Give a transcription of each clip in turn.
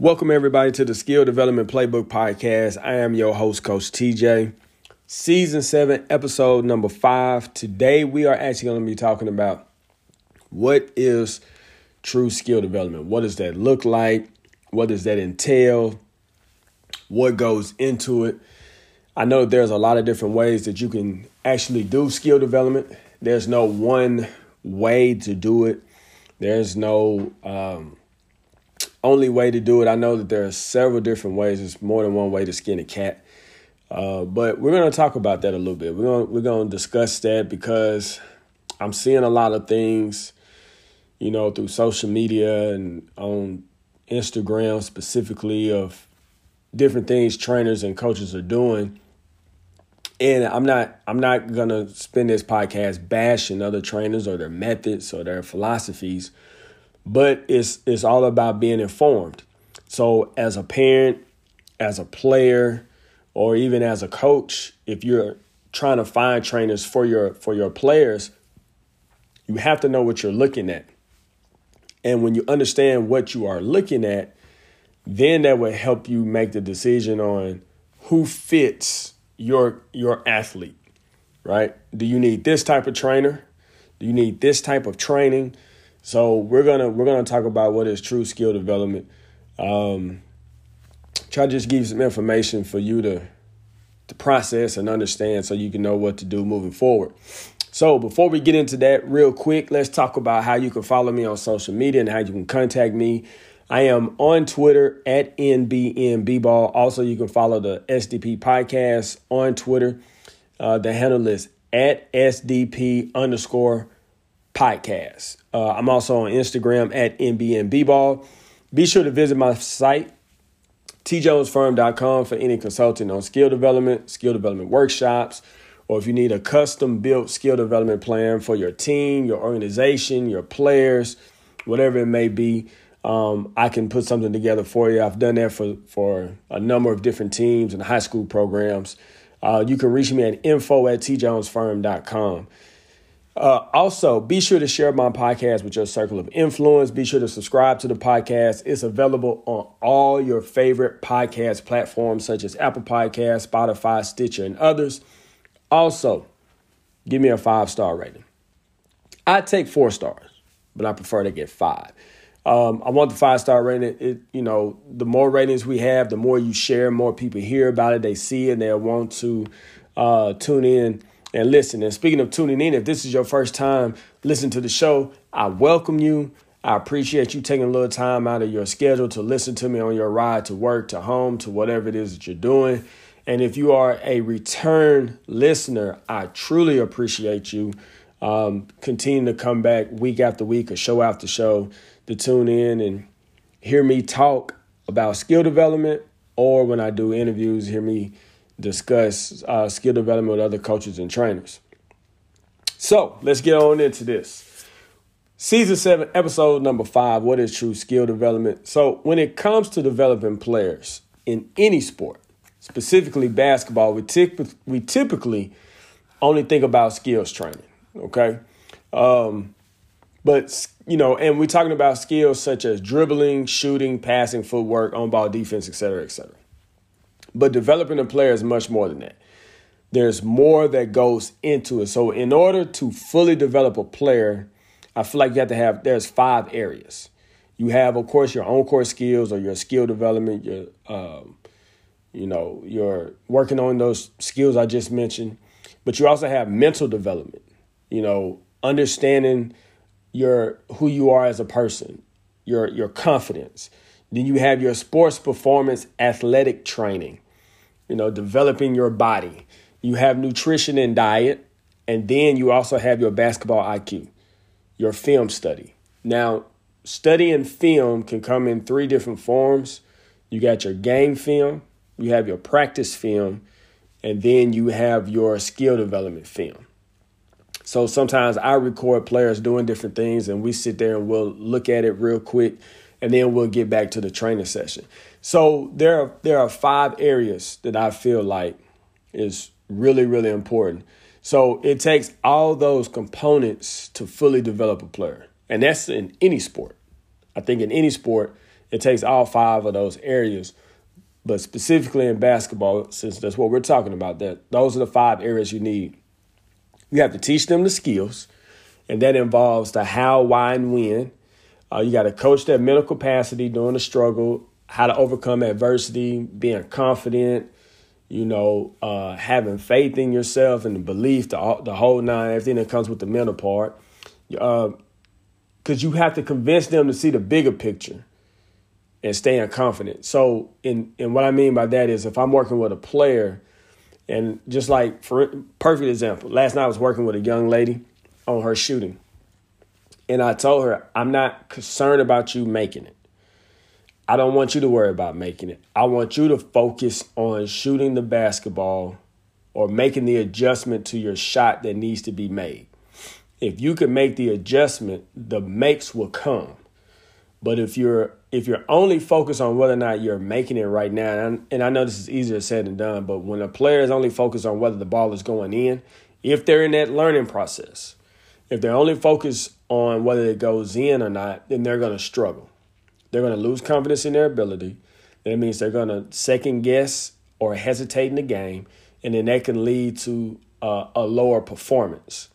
Welcome everybody to the Skill Development Playbook Podcast. I am your host, Coach TJ. Season 7, episode number 5. Today we are actually going to be talking about what is true skill development. What does that look like? What does that entail? What goes into it? I know there's a lot of different ways that you can actually do skill development. There's no one way to do it. There's no only way to do it. I know that there are several different ways. There's more than one way to skin a cat. But we're going to talk about that a little bit. We're going to discuss that because I'm seeing a lot of things, you know, through social media and on Instagram specifically of different things trainers and coaches are doing. And I'm not going to spend this podcast bashing other trainers or their methods or their philosophies, but it's all about being informed. So as a parent, as a player, or even as a coach, if you're trying to find trainers for your players, you have to know what you're looking at. And when you understand what you are looking at, then that will help you make the decision on who fits your athlete, right? Do you need this type of trainer? Do you need this type of training? So we're gonna talk about what is true skill development. Try to just give you some information for you to process and understand so you can know what to do moving forward. So before we get into that real quick, let's talk about how you can follow me on social media and how you can contact me. I am on Twitter at NBNBball. Also, you can follow the SDP podcast on Twitter. The handle is at SDP_podcast. I'm also on Instagram at NBNBball. Be sure to visit my site, tjonesfirm.com, for any consulting on skill development workshops, or if you need a custom-built skill development plan for your team, your organization, your players, whatever it may be. I can put something together for you. I've done that for a number of different teams and high school programs. You can reach me at info@tjonesfirm.com. Also, be sure to share my podcast with your circle of influence. Be sure to subscribe to the podcast. It's available on all your favorite podcast platforms such as Apple Podcasts, Spotify, Stitcher, and others. Also, give me a 5-star rating. I take 4 stars, but I prefer to get 5. I want the 5-star rating. The more ratings we have, the more you share, more people hear about it. They see it and they'll want to tune in and listen. And speaking of tuning in, if this is your first time listening to the show, I welcome you. I appreciate you taking a little time out of your schedule to listen to me on your ride to work, to home, to whatever it is that you're doing. And if you are a return listener, I truly appreciate you. Continue to come back week after week or show after show to tune in and hear me talk about skill development, or when I do interviews, hear me discuss skill development with other coaches and trainers. So let's get on into this. Season 7, episode number 5, what is true skill development? So when it comes to developing players in any sport, specifically basketball, we typically only think about skills training, okay? But, you know, and we're talking about skills such as dribbling, shooting, passing, footwork, on-ball defense, et cetera, et cetera. But developing a player is much more than that. There's more that goes into it. So in order to fully develop a player, I feel like you have to have, there's 5 areas. You have, of course, your on-court skills or your skill development, you're working on those skills I just mentioned. But you also have mental development, you know, understanding who you are as a person, your confidence. Then you have your sports performance, athletic training, you know, developing your body. You have nutrition and diet. And then you also have your basketball IQ, your film study. Now, studying film can come in 3 different forms. You got your game film, you have your practice film, and then you have your skill development film. So sometimes I record players doing different things and we sit there and we'll look at it real quick and then we'll get back to the training session. So there are 5 areas that I feel like is really, really important. So it takes all those components to fully develop a player. And that's in any sport. I think in any sport, It takes all five of those areas. But specifically in basketball, since that's what we're talking about, that those are the five areas you need. You have to teach them the skills, and that involves the how, why, and when. You got to coach that mental capacity during the struggle, how to overcome adversity, being confident, having faith in yourself and the belief, the whole nine, everything that comes with the mental part. Because you have to convince them to see the bigger picture and staying confident. So in what I mean by that is if I'm working with a player, and just like for perfect example, last night I was working with a young lady on her shooting. And I told her, I'm not concerned about you making it. I don't want you to worry about making it. I want you to focus on shooting the basketball or making the adjustment to your shot that needs to be made. If you can make the adjustment, the makes will come. But if you're only focused on whether or not you're making it right now, and I know this is easier said than done, but when a player is only focused on whether the ball is going in, if they're in that learning process, if they're only focused on whether it goes in or not, then they're going to struggle. They're going to lose confidence in their ability. That means they're going to second guess or hesitate in the game, and then that can lead to a lower performance.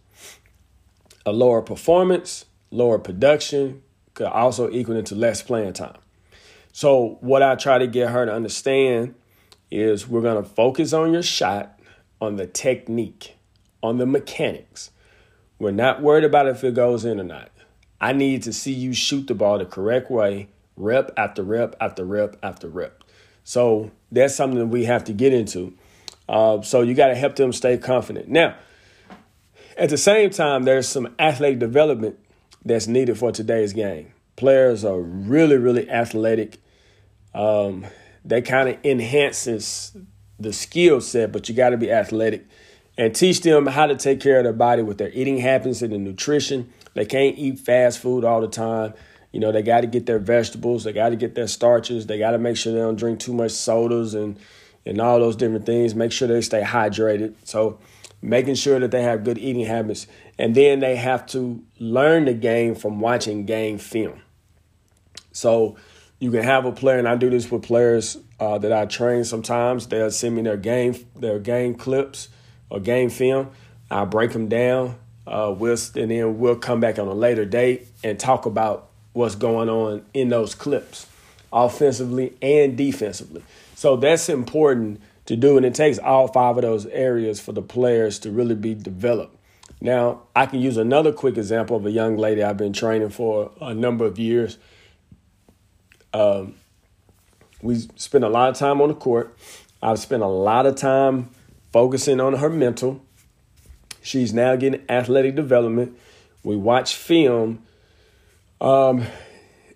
A lower performance, lower production could also equal into less playing time. So what I try to get her to understand is we're going to focus on your shot, on the technique, on the mechanics. We're not worried about if it goes in or not. I need to see you shoot the ball the correct way, rep after rep after rep after rep. So that's something that we have to get into. So you got to help them stay confident. Now, at the same time, there's some athletic development that's needed for today's game. Players are really, really athletic. That kind of enhances the skill set, but you got to be athletic. And teach them how to take care of their body with their eating habits and their nutrition. They can't eat fast food all the time. They got to get their vegetables. They got to get their starches. They got to make sure they don't drink too much sodas and all those different things. Make sure they stay hydrated. So making sure that they have good eating habits. And then they have to learn the game from watching game film. So you can have a player, and I do this with players that I train sometimes. They'll send me their game clips. Or game film, I'll break them down, and then we'll come back on a later date and talk about what's going on in those clips, offensively and defensively. So that's important to do, and it takes all five of those areas for the players to really be developed. Now, I can use another quick example of a young lady I've been training for a number of years. We spent a lot of time on the court. I've spent a lot of time focusing on her mental. She's now getting athletic development. We watch film. And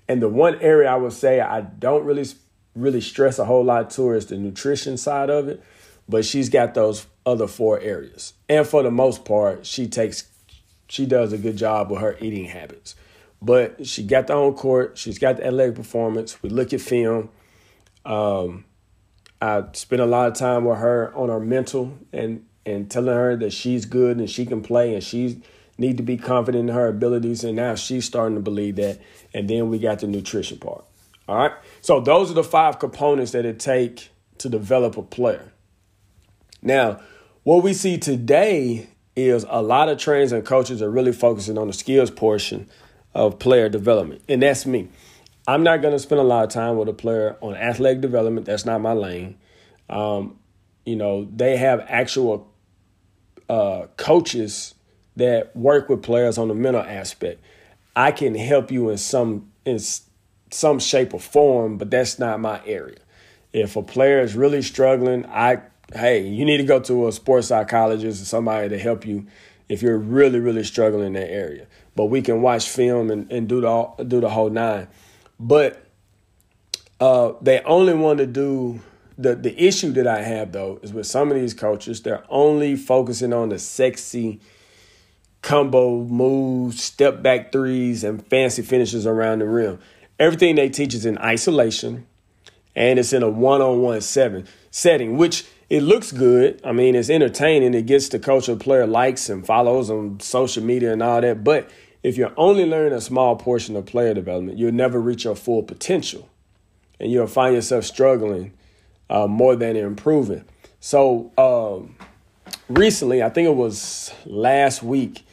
the one area I would say I don't really stress a whole lot to her is the nutrition side of it. But she's got those other four areas. And for the most part, she does a good job with her eating habits. But she got the on court. She's got the athletic performance. We look at film. I spent a lot of time with her on her mental and telling her that she's good and she can play and she need to be confident in her abilities. And now she's starting to believe that. And then we got the nutrition part. All right. So those are the five components that it take to develop a player. Now, what we see today is a lot of trainers and coaches are really focusing on the skills portion of player development. And that's me. I'm not going to spend a lot of time with a player on athletic development. That's not my lane. They have actual coaches that work with players on the mental aspect. I can help you in some shape or form, but that's not my area. If a player is really struggling, you need to go to a sports psychologist or somebody to help you if you're really, really struggling in that area. But we can watch film and do the whole nine. But they only want to do the issue that I have, though, is with some of these coaches, they're only focusing on the sexy combo moves, step back threes and fancy finishes around the rim. Everything they teach is in isolation and it's in a 1-on-1 setting, which it looks good. I mean, it's entertaining. It gets the coach or player likes and follows on social media and all that. But if you're only learning a small portion of player development, you'll never reach your full potential. and you'll find yourself struggling more than improving. So recently, I think it was last week,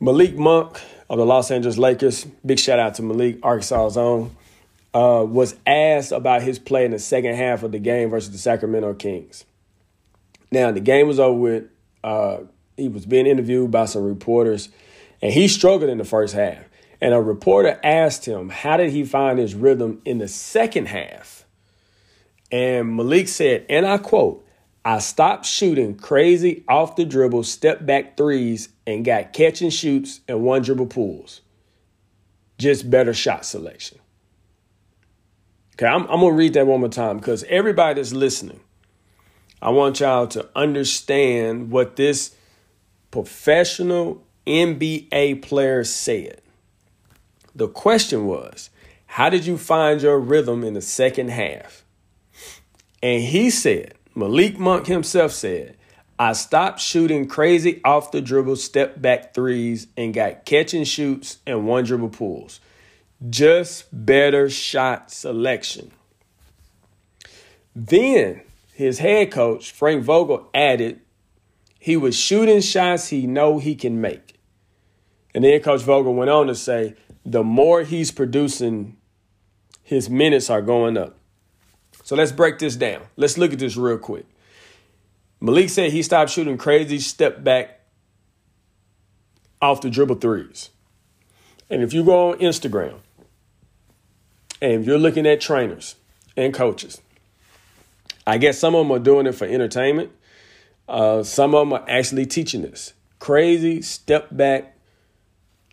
Malik Monk of the Los Angeles Lakers, big shout out to Malik, Arkansas's own, was asked about his play in the second half of the game versus the Sacramento Kings. Now, the game was over with. He was being interviewed by some reporters, and he struggled in the first half. And a reporter asked him, how did he find his rhythm in the second half? And Malik said, and I quote, I stopped shooting crazy off the dribble, step back threes, and got catch and shoots and one dribble pulls. Just better shot selection. Okay, I'm going to read that one more time because everybody that's listening, I want y'all to understand what this professional NBA player said. The question was, how did you find your rhythm in the second half? And he said, Malik Monk himself said, I stopped shooting crazy off the dribble, step back threes, and got catch and shoots and one dribble pulls. Just better shot selection. Then his head coach, Frank Vogel, added he was shooting shots he know he can make. And then Coach Vogel went on to say, the more he's producing, his minutes are going up. So let's break this down. Let's look at this real quick. Malik said he stopped shooting crazy step back off the dribble threes. And if you go on Instagram and you're looking at trainers and coaches, I guess some of them are doing it for entertainment. Some of them are actually teaching this. Crazy step back,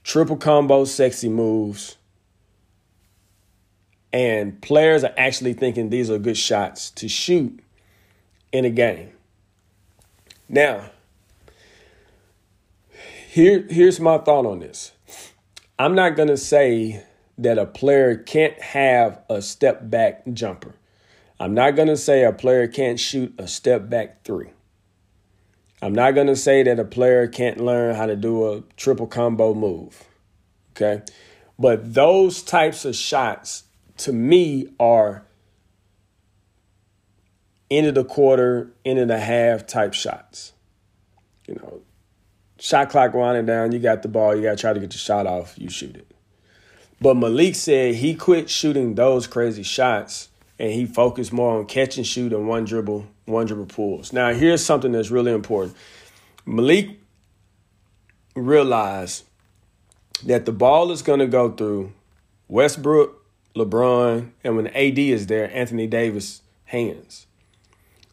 triple combo, sexy moves. And players are actually thinking these are good shots to shoot in a game. Now, here's my thought on this. I'm not going to say that a player can't have a step back jumper. I'm not going to say a player can't shoot a step back three. I'm not going to say that a player can't learn how to do a triple combo move. Okay? But those types of shots, to me, are end of the quarter, end of the half type shots. You know, shot clock winding down, you got the ball, you got to try to get your shot off, you shoot it. But Malik said he quit shooting those crazy shots and he focused more on catch and shoot and one dribble pulls. Now, here's something that's really important. Malik realized that the ball is going to go through Westbrook, LeBron, and when AD is there, Anthony Davis hands.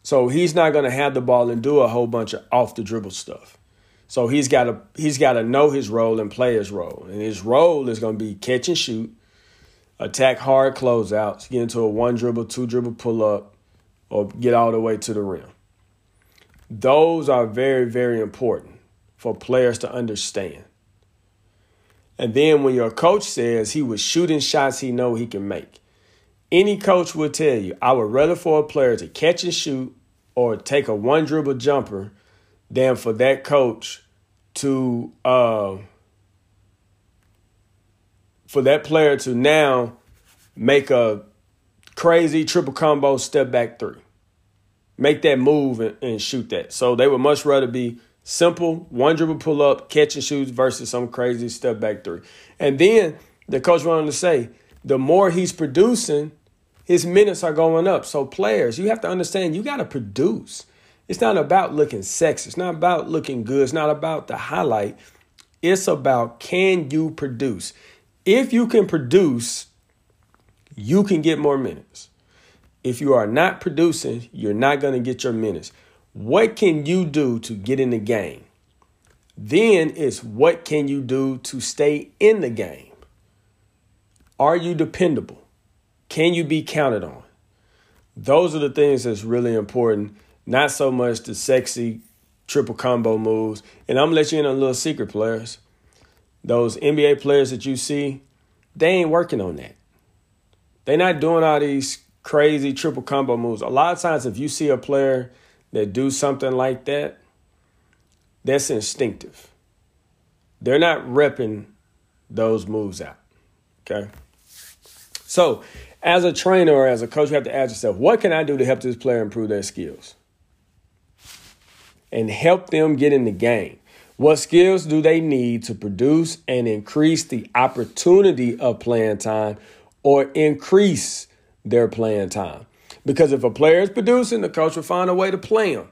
So he's not going to have the ball and do a whole bunch of off-the-dribble stuff. So he's got to know his role and play his role. And his role is going to be catch and shoot, attack hard closeouts, get into a one-dribble, two-dribble pull-up, or get all the way to the rim. Those are very, very important for players to understand. And then when your coach says he was shooting shots he know he can make, any coach will tell you, I would rather for a player to catch and shoot or take a one-dribble jumper than for that coach to for that player to now make a crazy triple combo step back three. Make that move and shoot that. So they would much rather be simple, one dribble pull up, catch and shoot versus some crazy step back three. And then the coach went on to say, the more he's producing, his minutes are going up. So players, you have to understand, you got to produce. It's not about looking sexy. It's not about looking good. It's not about the highlight. It's about, can you produce? If you can produce, you can get more minutes. If you are not producing, you're not going to get your minutes. What can you do to get in the game? Then it's what can you do to stay in the game? Are you dependable? Can you be counted on? Those are the things that's really important, not so much the sexy triple combo moves. And I'm going to let you in on a little secret, players. Those NBA players that you see, they ain't working on that. They're not doing all these crazy triple combo moves. A lot of times if you see a player that do something like that, that's instinctive. They're not repping those moves out, okay? So as a trainer or as a coach, you have to ask yourself, what can I do to help this player improve their skills and help them get in the game? What skills do they need to produce and increase the opportunity of playing time or increase their playing time? Because if a player is producing, the coach will find a way to play him.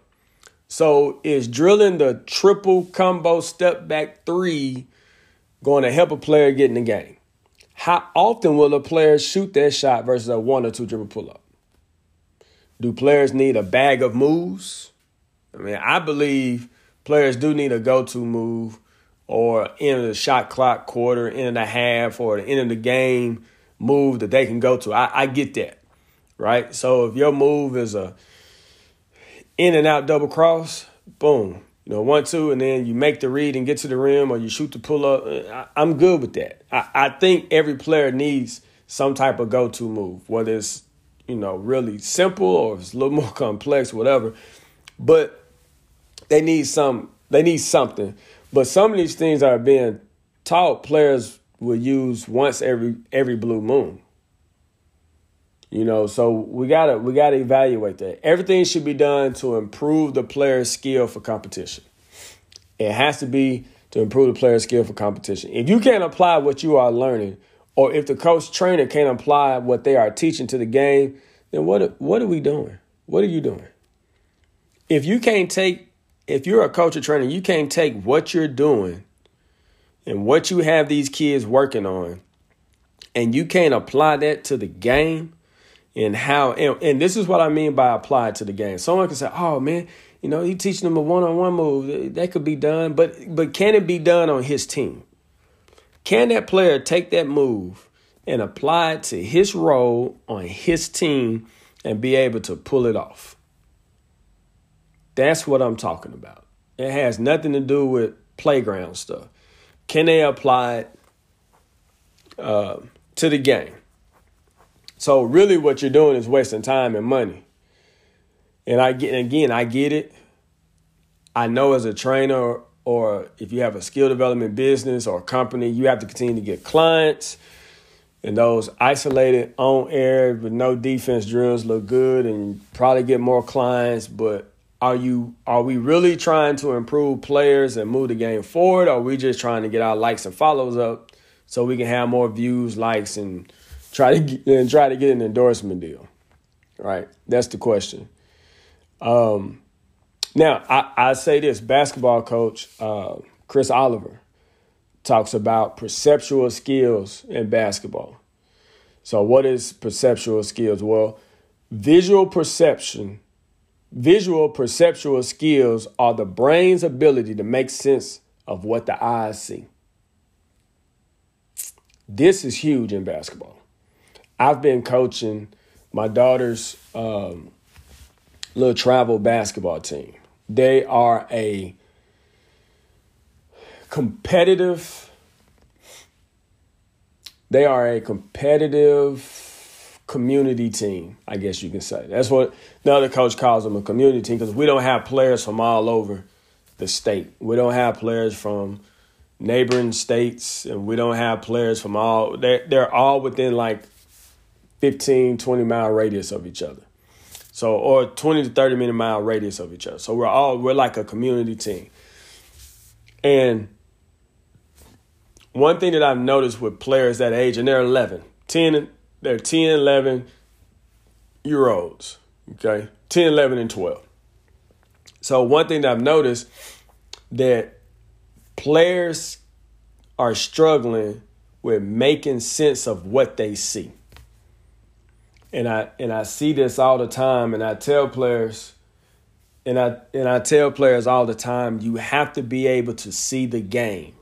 So is drilling the triple combo step back three going to help a player get in the game? How often will a player shoot that shot versus a one or two dribble pull-up? Do players need a bag of moves? I mean, I believe players do need a go-to move or end of the shot clock quarter, end of the half, or the end of the game move that they can go to. I get that, right? So if your move is a in and out double cross, boom, 1-2, and then you make the read and get to the rim or you shoot the pull-up, I'm good with that. I think every player needs some type of go-to move, whether it's, really simple or it's a little more complex, whatever. But they need something. But some of these things are being taught players will use once every blue moon. So we gotta evaluate that. Everything should be done to improve the player's skill for competition. It has to be to improve the player's skill for competition. If you can't apply what you are learning, or if the coach trainer can't apply what they are teaching to the game, then what are we doing? What are you doing? If you're a coach or trainer, you can't take what you're doing and what you have these kids working on, and you can't apply that to the game and how. And this is what I mean by apply it to the game. Someone can say, oh, man, he's teaching them a one-on-one move. That could be done. But can it be done on his team? Can that player take that move and apply it to his role on his team and be able to pull it off? That's what I'm talking about. It has nothing to do with playground stuff. Can they apply it to the game? So really what you're doing is wasting time and money. And I get it. I know as a trainer or if you have a skill development business or company, you have to continue to get clients. And those isolated on air with no defense drills look good and probably get more clients, but Are we really trying to improve players and move the game forward? Or are we just trying to get our likes and follows up so we can have more views, likes, and try to get an endorsement deal? Right? That's the question. Now, I say this. Basketball coach Chris Oliver talks about perceptual skills in basketball. So what is perceptual skills? Well, Visual perceptual skills are the brain's ability to make sense of what the eyes see. This is huge in basketball. I've been coaching my daughter's little travel basketball team. They are a competitive. They are a competitive community team, I guess you can say. That's what the other coach calls them, a community team, because we don't have players from all over the state. We don't have players from neighboring states, and we don't have players from all – they're all within like 15, 20-mile radius of each other, so or 20 to 30-mile radius of each other. So we're like a community team. And one thing that I've noticed with players that age, and they're they're 10, 11-year-olds, okay? 10, 11, and 12. So one thing that I've noticed that players are struggling with making sense of what they see. And I see this all the time, and I tell players, and I tell players all the time, you have to be able to see the game.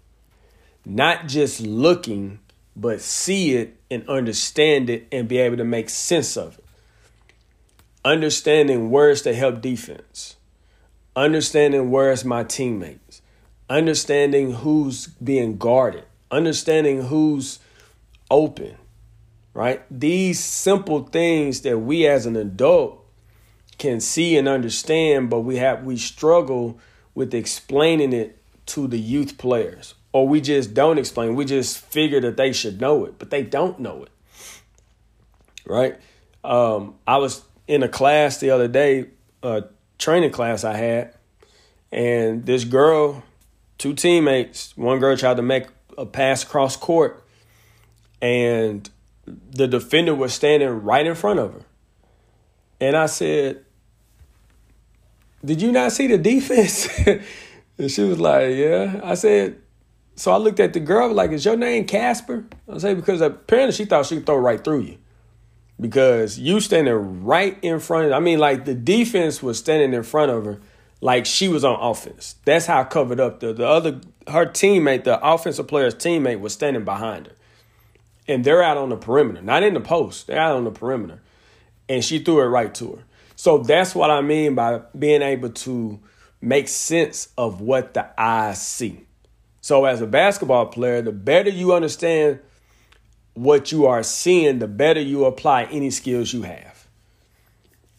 Not just looking, but see it and understand it and be able to make sense of it. Understanding words to help defense. Understanding where's my teammates. Understanding who's being guarded. Understanding who's open, right? These simple things that we as an adult can see and understand, but we struggle with explaining it to the youth players. Or we just don't explain. We just figure that they should know it, but they don't know it. right? I was in a class the other day, a training class I had, and this girl, two teammates, one girl tried to make a pass cross court, and the defender was standing right in front of her. And I said, "Did you not see the defense?" And she was like, "Yeah." I said, so I looked at the girl like, "Is your name Casper?" I said, because apparently she thought she could throw right through you, because you standing right in front of her. I mean, like, the defense was standing in front of her like she was on offense. That's how covered up the other, her teammate, the offensive player's teammate, was standing behind her. And they're out on the perimeter, not in the post. They're out on the perimeter. And she threw it right to her. So that's what I mean by being able to make sense of what the eyes see. So as a basketball player, the better you understand what you are seeing, the better you apply any skills you have.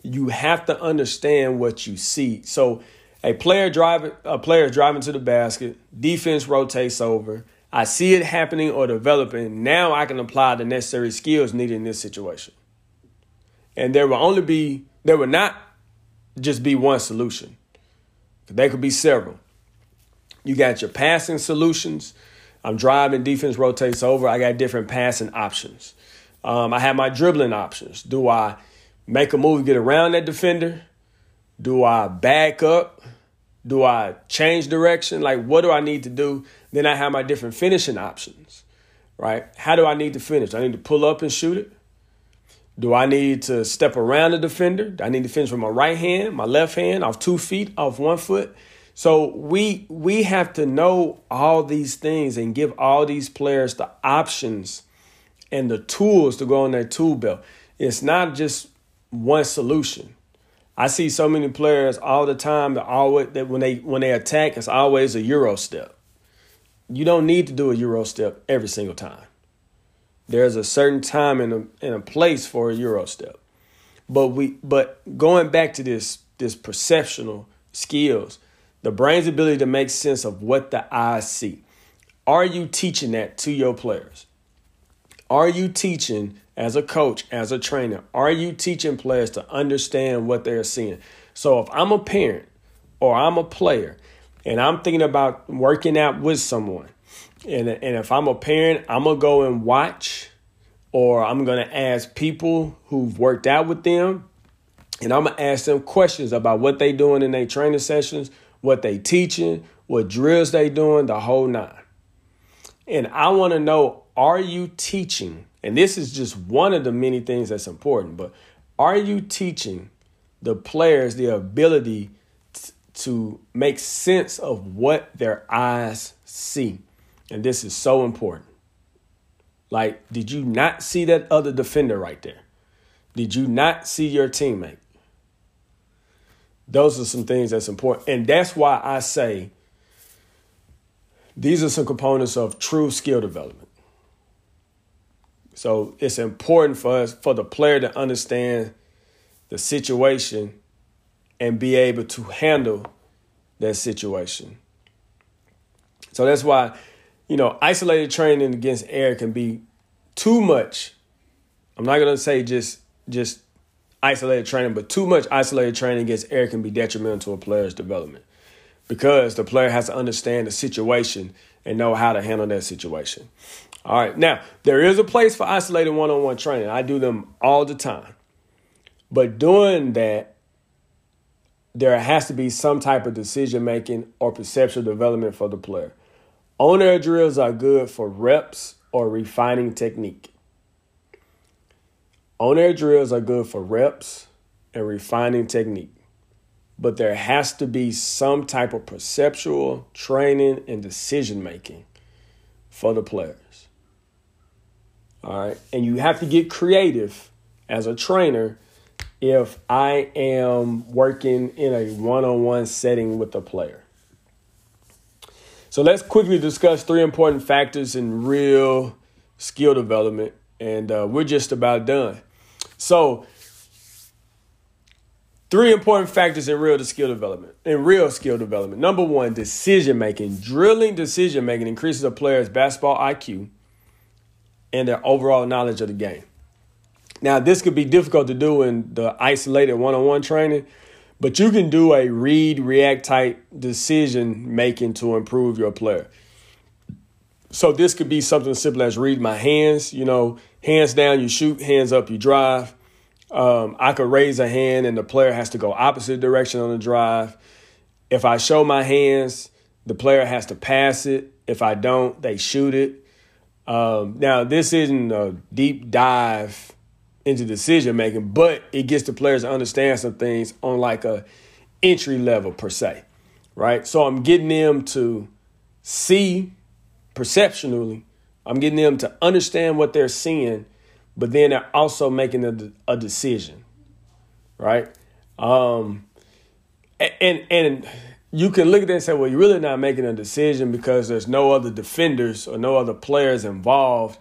You have to understand what you see. So a player is driving to the basket, defense rotates over. I see it happening or developing. Now I can apply the necessary skills needed in this situation. And there will not just be one solution. There could be several. You got your passing solutions. I'm driving, defense rotates over. I got different passing options. I have my dribbling options. Do I make a move, get around that defender? Do I back up? Do I change direction? Like, what do I need to do? Then I have my different finishing options, right? How do I need to finish? Do I need to pull up and shoot it? Do I need to step around the defender? Do I need to finish with my right hand, my left hand, off 2 feet, off 1 foot? So we have to know all these things and give all these players the options and the tools to go on their tool belt. It's not just one solution. I see so many players all the time that when they attack, it's always a Euro step. You don't need to do a Euro step every single time. There's a certain time and a place for a Euro step. But going back to this perceptional skills, the brain's ability to make sense of what the eyes see. Are you teaching that to your players? Are you teaching as a coach, as a trainer? Are you teaching players to understand what they're seeing? So if I'm a parent or I'm a player and I'm thinking about working out with someone, and if I'm a parent, I'm going to go and watch, or I'm going to ask people who've worked out with them, and I'm going to ask them questions about what they're doing in their training sessions, what they teaching, what drills they doing, the whole nine. And I want to know, are you teaching? And this is just one of the many things that's important, but are you teaching the players the ability to make sense of what their eyes see? And this is so important. Like, did you not see that other defender right there? Did you not see your teammate? Those are some things that's important. And that's why I say these are some components of true skill development. So it's important for us, for the player to understand the situation and be able to handle that situation. So that's why, you know, isolated training against air can be too much. I'm not going to say just isolated training, but too much isolated training against air can be detrimental to a player's development, because the player has to understand the situation and know how to handle that situation. All right. Now, there is a place for isolated one-on-one training. I do them all the time. But doing that, there has to be some type of decision-making or perceptual development for the player. On-air drills are good for reps or refining technique. On-air drills are good for reps and refining technique. But there has to be some type of perceptual training and decision-making for the players. All right. And you have to get creative as a trainer if I am working in a one-on-one setting with a player. So let's quickly discuss three important factors in real skill development, and we're just about done. So, three important factors in real skill development. Number one, decision-making. Drilling decision-making increases a player's basketball IQ and their overall knowledge of the game. Now, this could be difficult to do in the isolated one-on-one training, but you can do a read-react type decision-making to improve your player. So this could be something as simple as read my hands. You know, hands down, you shoot, hands up, you drive. I could raise a hand and the player has to go opposite direction on the drive. If I show my hands, the player has to pass it. If I don't, they shoot it. Now, this isn't a deep dive into decision making, but it gets the players to understand some things on like a entry level per se, right? So I'm getting them to see perceptionally. I'm getting them to understand what they're seeing, but then they're also making a decision, right? And you can look at that and say, well, you're really not making a decision because there's no other defenders or no other players involved.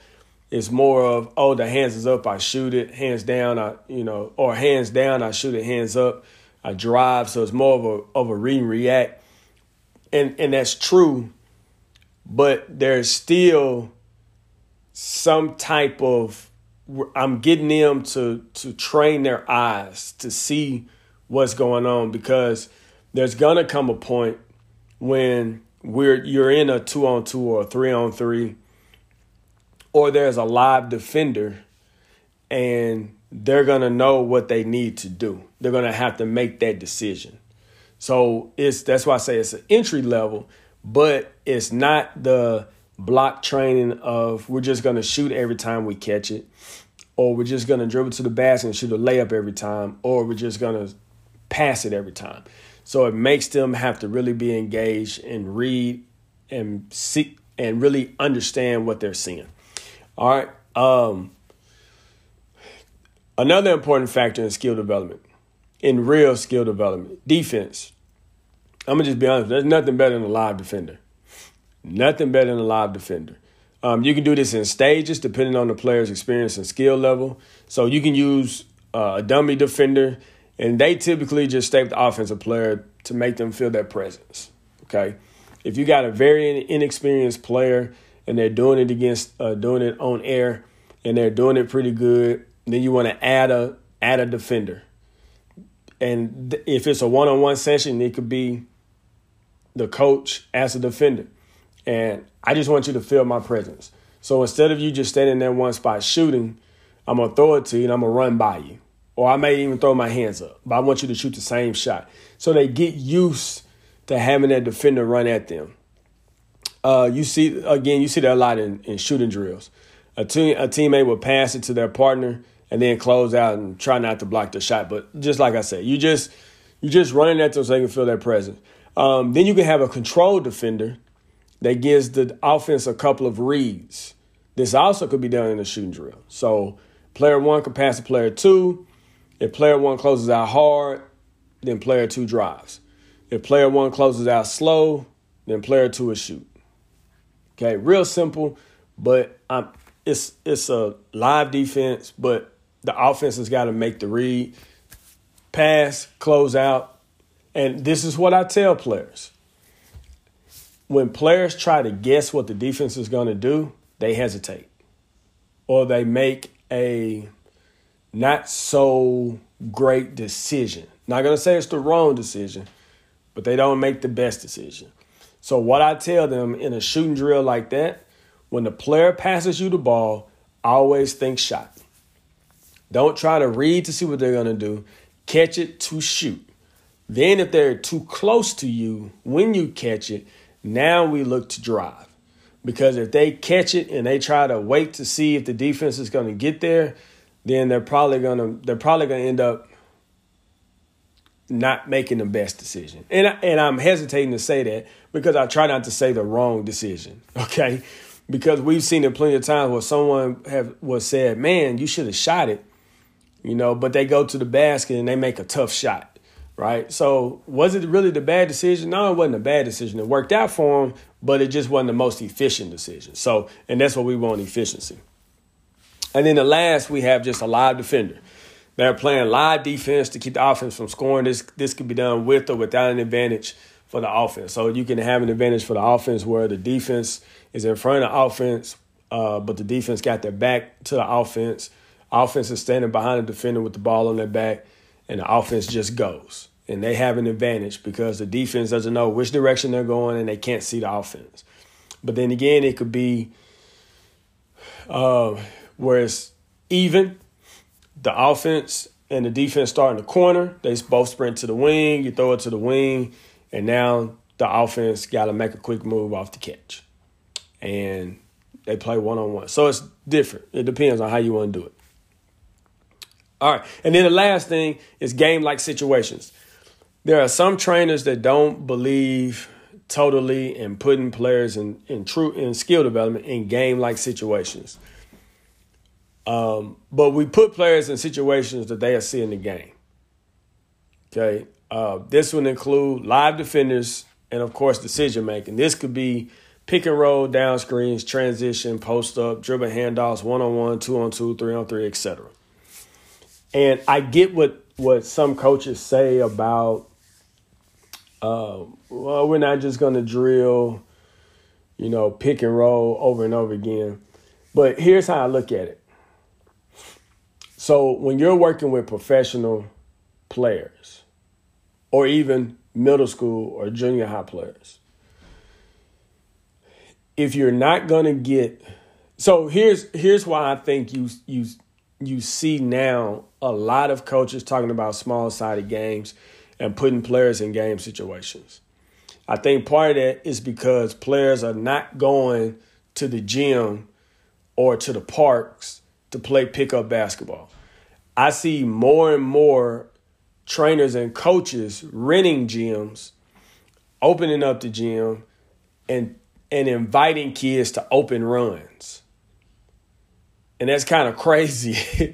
It's more of, oh, the hands is up, I shoot it, hands down, or hands down, I shoot it, hands up, I drive. So it's more of a read and react. And that's true, but there's still some type of, I'm getting them to train their eyes to see what's going on, because there's going to come a point when you're in a 2-on-2 or a 3-on-3, or there's a live defender, and they're going to know what they need to do. They're going to have to make that decision. So that's why I say it's an entry level, but it's not the block training of we're just going to shoot every time we catch it, or we're just going to dribble to the basket and shoot a layup every time, or we're just going to pass it every time. So it makes them have to really be engaged and read and see and really understand what they're seeing. All right. Another important factor in skill development, in real skill development, defense. I'm going to just be honest. There's nothing better than a live defender. Nothing better than a live defender. You can do this in stages depending on the player's experience and skill level. So you can use a dummy defender, and they typically just stay with the offensive player to make them feel their presence. Okay, if you got a very inexperienced player and they're doing it on air, and they're doing it pretty good, then you want to add a defender. And if it's a one-on-one session, it could be the coach as a defender. And I just want you to feel my presence. So instead of you just standing there one spot shooting, I'm going to throw it to you and I'm going to run by you. Or I may even throw my hands up, but I want you to shoot the same shot. So they get used to having that defender run at them. You see that a lot in shooting drills. A teammate will pass it to their partner and then close out and try not to block the shot. But just like I said, you're just running at them so they can feel their presence. Then you can have a controlled defender that gives the offense a couple of reads. This also could be done in a shooting drill. So player one can pass to player two. If player one closes out hard, then player two drives. If player one closes out slow, then player two will shoot. Okay, real simple, but it's a live defense, but the offense has got to make the read, pass, close out. And this is what I tell players. When players try to guess what the defense is going to do, they hesitate, or they make a not so great decision. Not going to say it's the wrong decision, but they don't make the best decision. So what I tell them in a shooting drill like that, when the player passes you the ball, always think shot. Don't try to read to see what they're going to do. Catch it to shoot. Then if they're too close to you when you catch it, now we look to drive. Because if they catch it and they try to wait to see if the defense is going to get there, then they're probably going to end up not making the best decision. And I'm hesitating to say that because I try not to say the wrong decision, okay? Because we've seen it plenty of times where someone was said, man, you should have shot it, but they go to the basket and they make a tough shot, right? So was it really the bad decision? No, it wasn't a bad decision. It worked out for them, but it just wasn't the most efficient decision. So, and that's what we want, efficiency. And then the last, we have just a live defender. They're playing live defense to keep the offense from scoring. This could be done with or without an advantage for the offense. So you can have an advantage for the offense where the defense is in front of the offense, but the defense got their back to the offense. Offense is standing behind a defender with the ball on their back, and the offense just goes. And they have an advantage because the defense doesn't know which direction they're going and they can't see the offense. But then again, it could be where it's even, the offense and the defense start in the corner. They both sprint to the wing. You throw it to the wing, and now the offense got to make a quick move off the catch. And they play one-on-one. So it's different. It depends on how you want to do it. All right. And then the last thing is game-like situations. There are some trainers that don't believe totally in putting players in skill development in game-like situations. But we put players in situations that they see in the game. Okay. This would include live defenders and, of course, decision-making. This could be pick and roll, down screens, transition, post up, dribble handoffs, one-on-one, two-on-two, three-on-three, et cetera. And I get what some coaches say about, well, we're not just going to drill, pick and roll over and over again. But here's how I look at it. So when you're working with professional players or even middle school or junior high players, if you're not going to get – so here's why I think you see now a lot of coaches talking about small-sided games and putting players in game situations. I think part of that is because players are not going to the gym or to the parks to play pickup basketball. I see more and more trainers and coaches renting gyms, opening up the gym, and inviting kids to open runs. And that's kind of crazy.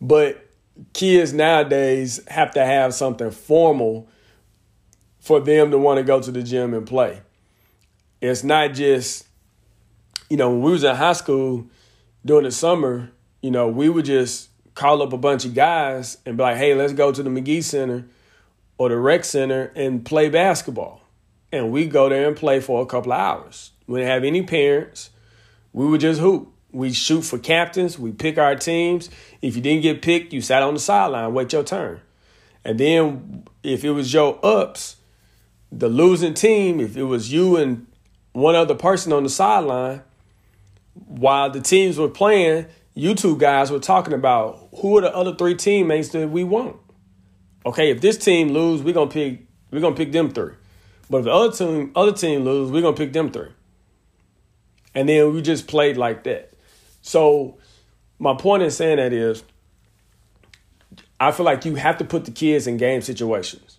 But kids nowadays have to have something formal for them to want to go to the gym and play. It's not just, when we was in high school during the summer, we would just call up a bunch of guys and be like, hey, let's go to the McGee Center or the Rec Center and play basketball. And we go there and play for a couple of hours. We didn't have any parents. We would just hoop. We shoot for captains. We pick our teams. If you didn't get picked, you sat on the sideline, wait your turn. And then if it was your ups, the losing team, if it was you and one other person on the sideline, while the teams were playing, you two guys were talking about who are the other three teammates that we want. Okay, if this team lose, we're gonna pick them three. But if the other team lose, we're going to pick them three. And then we just played like that. So my point in saying that is I feel like you have to put the kids in game situations.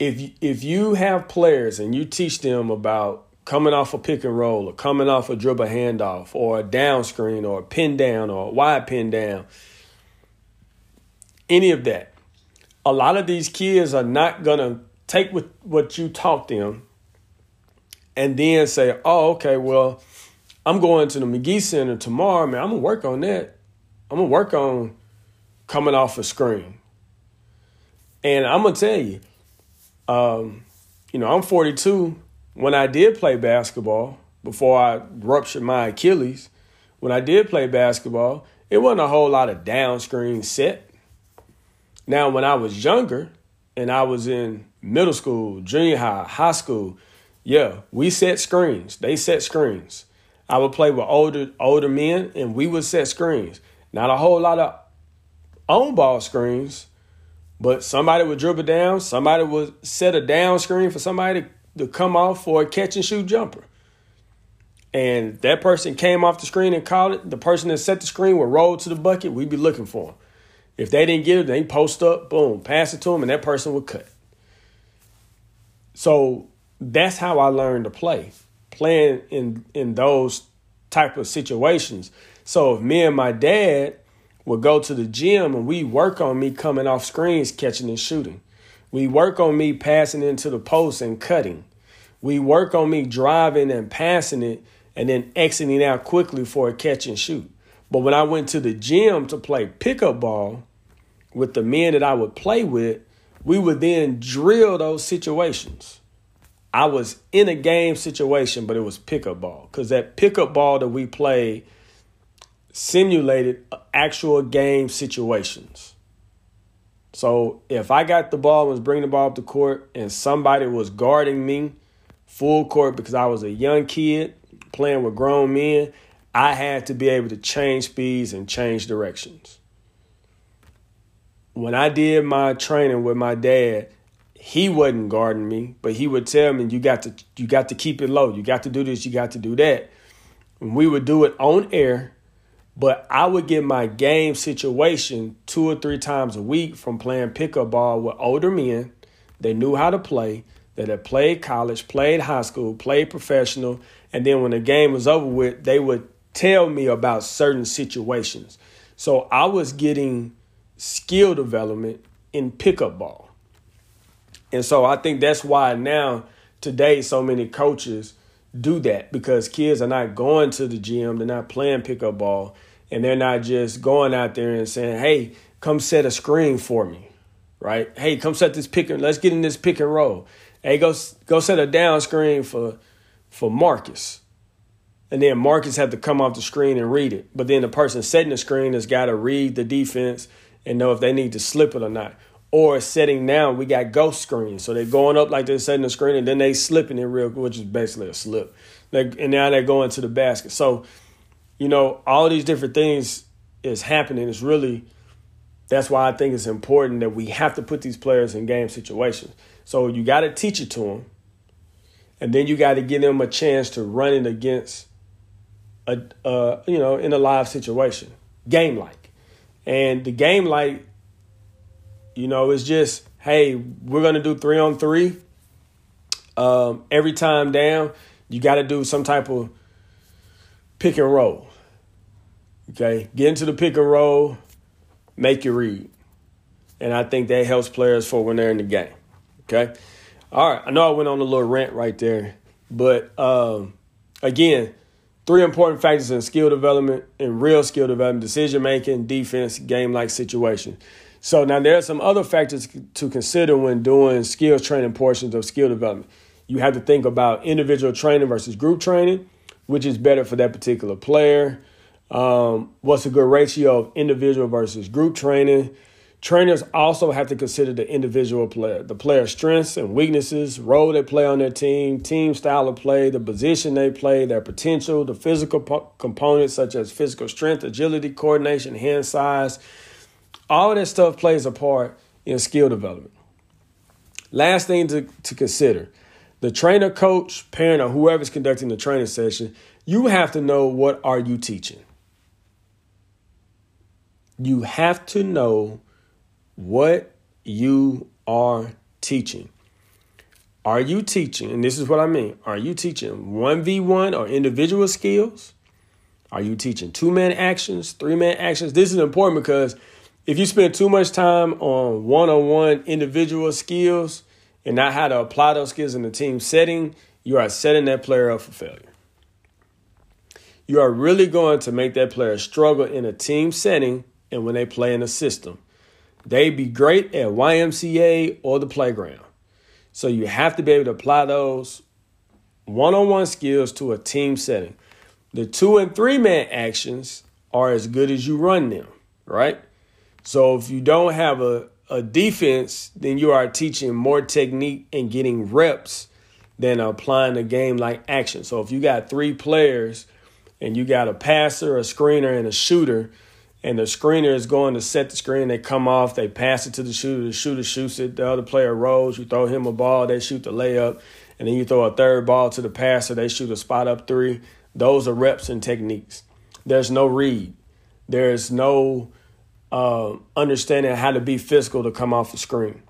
If you have players and you teach them about coming off a pick and roll or coming off a dribble handoff or a down screen or a pin down or a wide pin down, any of that, a lot of these kids are not going to take what you taught them and then say, oh, okay, well, I'm going to the McGee Center tomorrow, man. I'm going to work on that. I'm going to work on coming off a screen. And I'm going to tell you, I'm 42. When I did play basketball, before I ruptured my Achilles, it wasn't a whole lot of down screen set. Now, when I was younger and I was in middle school, junior high, high school, yeah, we set screens. They set screens. I would play with older men, and we would set screens. Not a whole lot of on-ball screens, but somebody would dribble down. Somebody would set a down screen for somebody to come off for a catch-and-shoot jumper. And that person came off the screen and caught it. The person that set the screen would roll to the bucket. We'd be looking for them. If they didn't get it, they'd post up, boom, pass it to them, and that person would cut. So that's how I learned to play, playing in those type of situations. So if me and my dad would go to the gym and we work on me coming off screens, catching and shooting. We work on me passing into the post and cutting. We work on me driving and passing it and then exiting out quickly for a catch and shoot. But when I went to the gym to play pickup ball with the men that I would play with, we would then drill those situations. I was in a game situation, but it was pickup ball because that pickup ball that we played simulated actual game situations. So if I got the ball and was bringing the ball up the court and somebody was guarding me full court because I was a young kid playing with grown men, I had to be able to change speeds and change directions. When I did my training with my dad, he wasn't guarding me, but he would tell me, you got to keep it low. You got to do this. You got to do that. And we would do it on air. But I would get my game situation 2 or 3 times a week from playing pickup ball with older men that knew how to play, that had played college, played high school, played professional. And then when the game was over with, they would tell me about certain situations. So I was getting skill development in pickup ball. And so I think that's why now today so many coaches do that, because kids are not going to the gym. They're not playing pickup ball, and they're not just going out there and saying, hey, come set a screen for me, right? Hey, come set this pick and let's get in this pick and roll. Hey, go set a down screen for Marcus. And then Marcus have to come off the screen and read it. But then the person setting the screen has got to read the defense and know if they need to slip it or not. Or setting now, we got ghost screens. So they're going up like they're setting the screen, and then they slipping it real quick, which is basically a slip. And now they're going to the basket. So, you know, all these different things is happening. It's really, that's why I think it's important that we have to put these players in game situations. So you got to teach it to them, and then you got to give them a chance to run it against, in a live situation, game-like. And the game-like, you know, it's just, hey, we're going to do 3-on-3. Every time down, you got to do some type of pick and roll. Okay, get into the pick and roll, make your read. And I think that helps players for when they're in the game. Okay, all right. I know I went on a little rant right there. But, again, 3 important factors in skill development, in real skill development: decision-making, defense, game-like situation. So now there are some other factors to consider when doing skills training portions of skill development. You have to think about individual training versus group training, which is better for that particular player. What's a good ratio of individual versus group training? Trainers also have to consider the individual player, the player's strengths and weaknesses, role they play on their team, team style of play, the position they play, their potential, the physical components such as physical strength, agility, coordination, hand size. All of that stuff plays a part in skill development. Last thing to consider, the trainer, coach, parent, or whoever's conducting the training session, you have to know what are you teaching. You have to know what you are teaching. Are you teaching, and this is what I mean, are you teaching 1v1 or individual skills? Are you teaching 2-man actions, 3-man actions? This is important because if you spend too much time on one-on-one individual skills and not how to apply those skills in the team setting, you are setting that player up for failure. You are really going to make that player struggle in a team setting and when they play in a system. They be great at YMCA or the playground. So you have to be able to apply those one-on-one skills to a team setting. The 2- and 3-man actions are as good as you run them, right? So if you don't have a defense, then you are teaching more technique and getting reps than applying a game-like action. So if you got 3 players and you got a passer, a screener, and a shooter, and the screener is going to set the screen, they come off, they pass it to the shooter shoots it, the other player rolls, you throw him a ball, they shoot the layup, and then you throw a third ball to the passer, they shoot a spot-up three. Those are reps and techniques. There's no read. There's no understanding how to be physical to come off the screen.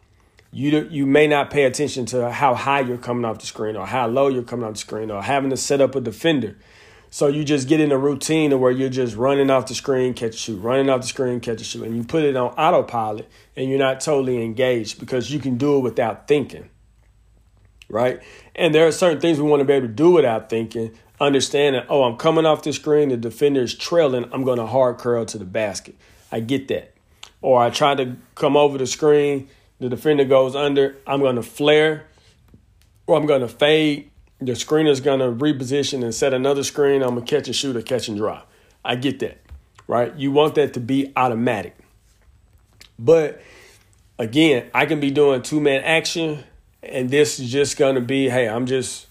You may not pay attention to how high you're coming off the screen or how low you're coming off the screen or having to set up a defender. So you just get in a routine where you're just running off the screen, catch a shoot, running off the screen, catch a shoot, and you put it on autopilot and you're not totally engaged because you can do it without thinking, right? And there are certain things we want to be able to do without thinking, understanding, oh, I'm coming off the screen, the defender is trailing, I'm going to hard curl to the basket. I get that. Or I try to come over the screen, the defender goes under, I'm going to flare or I'm going to fade. The screener's going to reposition and set another screen. I'm going to catch and shoot or catch and drive. I get that. right? You want that to be automatic. But again, I can be doing two-man action, and this is just going to be, hey, I'm just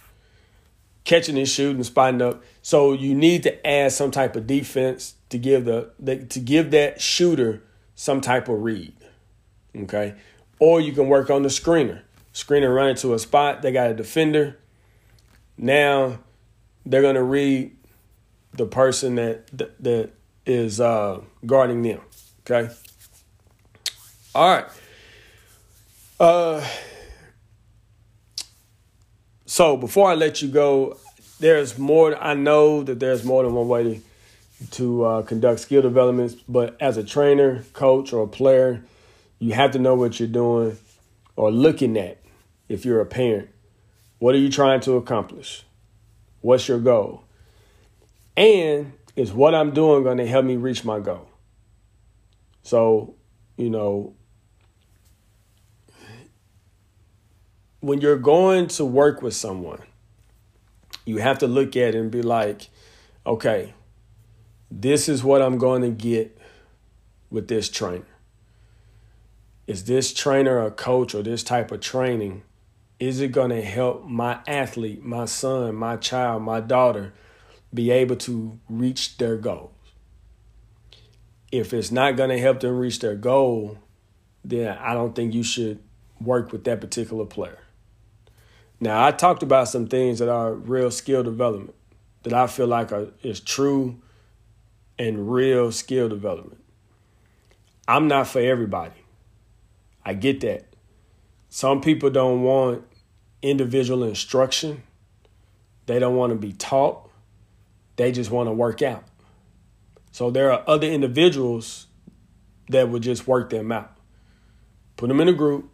catching and shooting, spotting up. So you need to add some type of defense to give to give that shooter some type of read, okay? Or you can work on the screener. Screener running to a spot. They got a defender. Now they're going to read the person that is guarding them, okay? All right. So before I let you go, there's more. I know that there's more than one way to conduct skill developments, but as a trainer, coach, or a player, you have to know what you're doing or looking at. If you're a parent, what are you trying to accomplish? What's your goal? And is what I'm doing going to help me reach my goal? So, you know, when you're going to work with someone, you have to look at it and be like, okay, this is what I'm going to get with this trainer. Is this trainer a coach or this type of training? Is it going to help my athlete, my son, my child, my daughter be able to reach their goals? If it's not going to help them reach their goal, then I don't think you should work with that particular player. Now, I talked about some things that are real skill development that I feel like is true and real skill development. I'm not for everybody. I get that. Some people don't want individual instruction. They don't want to be taught. They just want to work out. So there are other individuals that will just work them out. Put them in a group,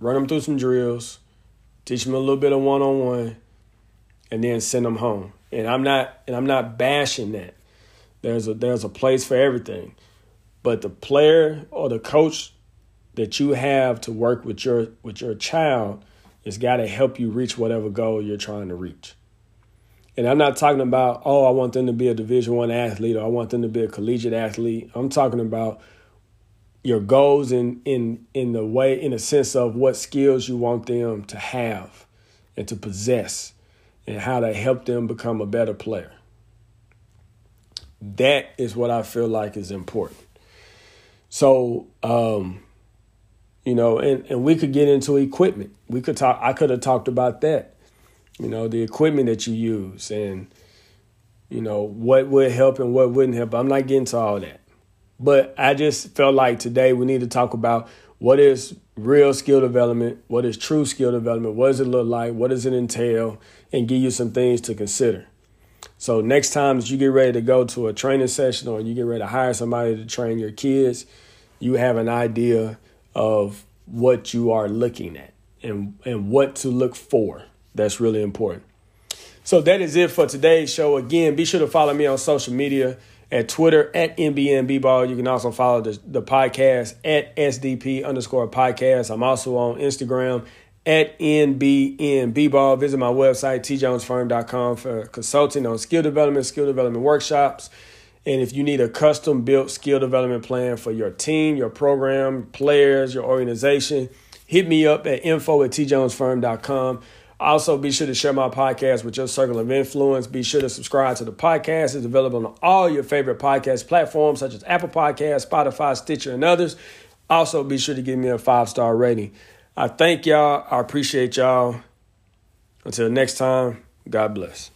run them through some drills, teach them a little bit of one-on-one, and then send them home. And I'm not bashing that. There's a place for everything. But the player or the coach that you have to work with your child has got to help you reach whatever goal you're trying to reach. And I'm not talking about, oh, I want them to be a Division I athlete or I want them to be a collegiate athlete. I'm talking about your goals in the sense of what skills you want them to have and to possess and how to help them become a better player. That is what I feel like is important. So, you know, and we could get into equipment. I could have talked about that. You know, the equipment that you use and, you know, what would help and what wouldn't help. I'm not getting to all that. But I just felt like today we need to talk about what is real skill development, what is true skill development, what does it look like, what does it entail, and give you some things to consider. So next time as you get ready to go to a training session or you get ready to hire somebody to train your kids, you have an idea of what you are looking at and what to look for. That's really important. So that is it for today's show. Again, be sure to follow me on social media at Twitter at NBNBball. You can also follow the podcast at SDP_podcast. I'm also on Instagram at NBNBball. Visit my website, tjonesfirm.com, for consulting on skill development workshops. And if you need a custom-built skill development plan for your team, your program, players, your organization, hit me up at info@tjonesfirm.com. Also, be sure to share my podcast with your circle of influence. Be sure to subscribe to the podcast. It's available on all your favorite podcast platforms, such as Apple Podcasts, Spotify, Stitcher, and others. Also, be sure to give me a 5-star rating. I thank y'all. I appreciate y'all. Until next time, God bless.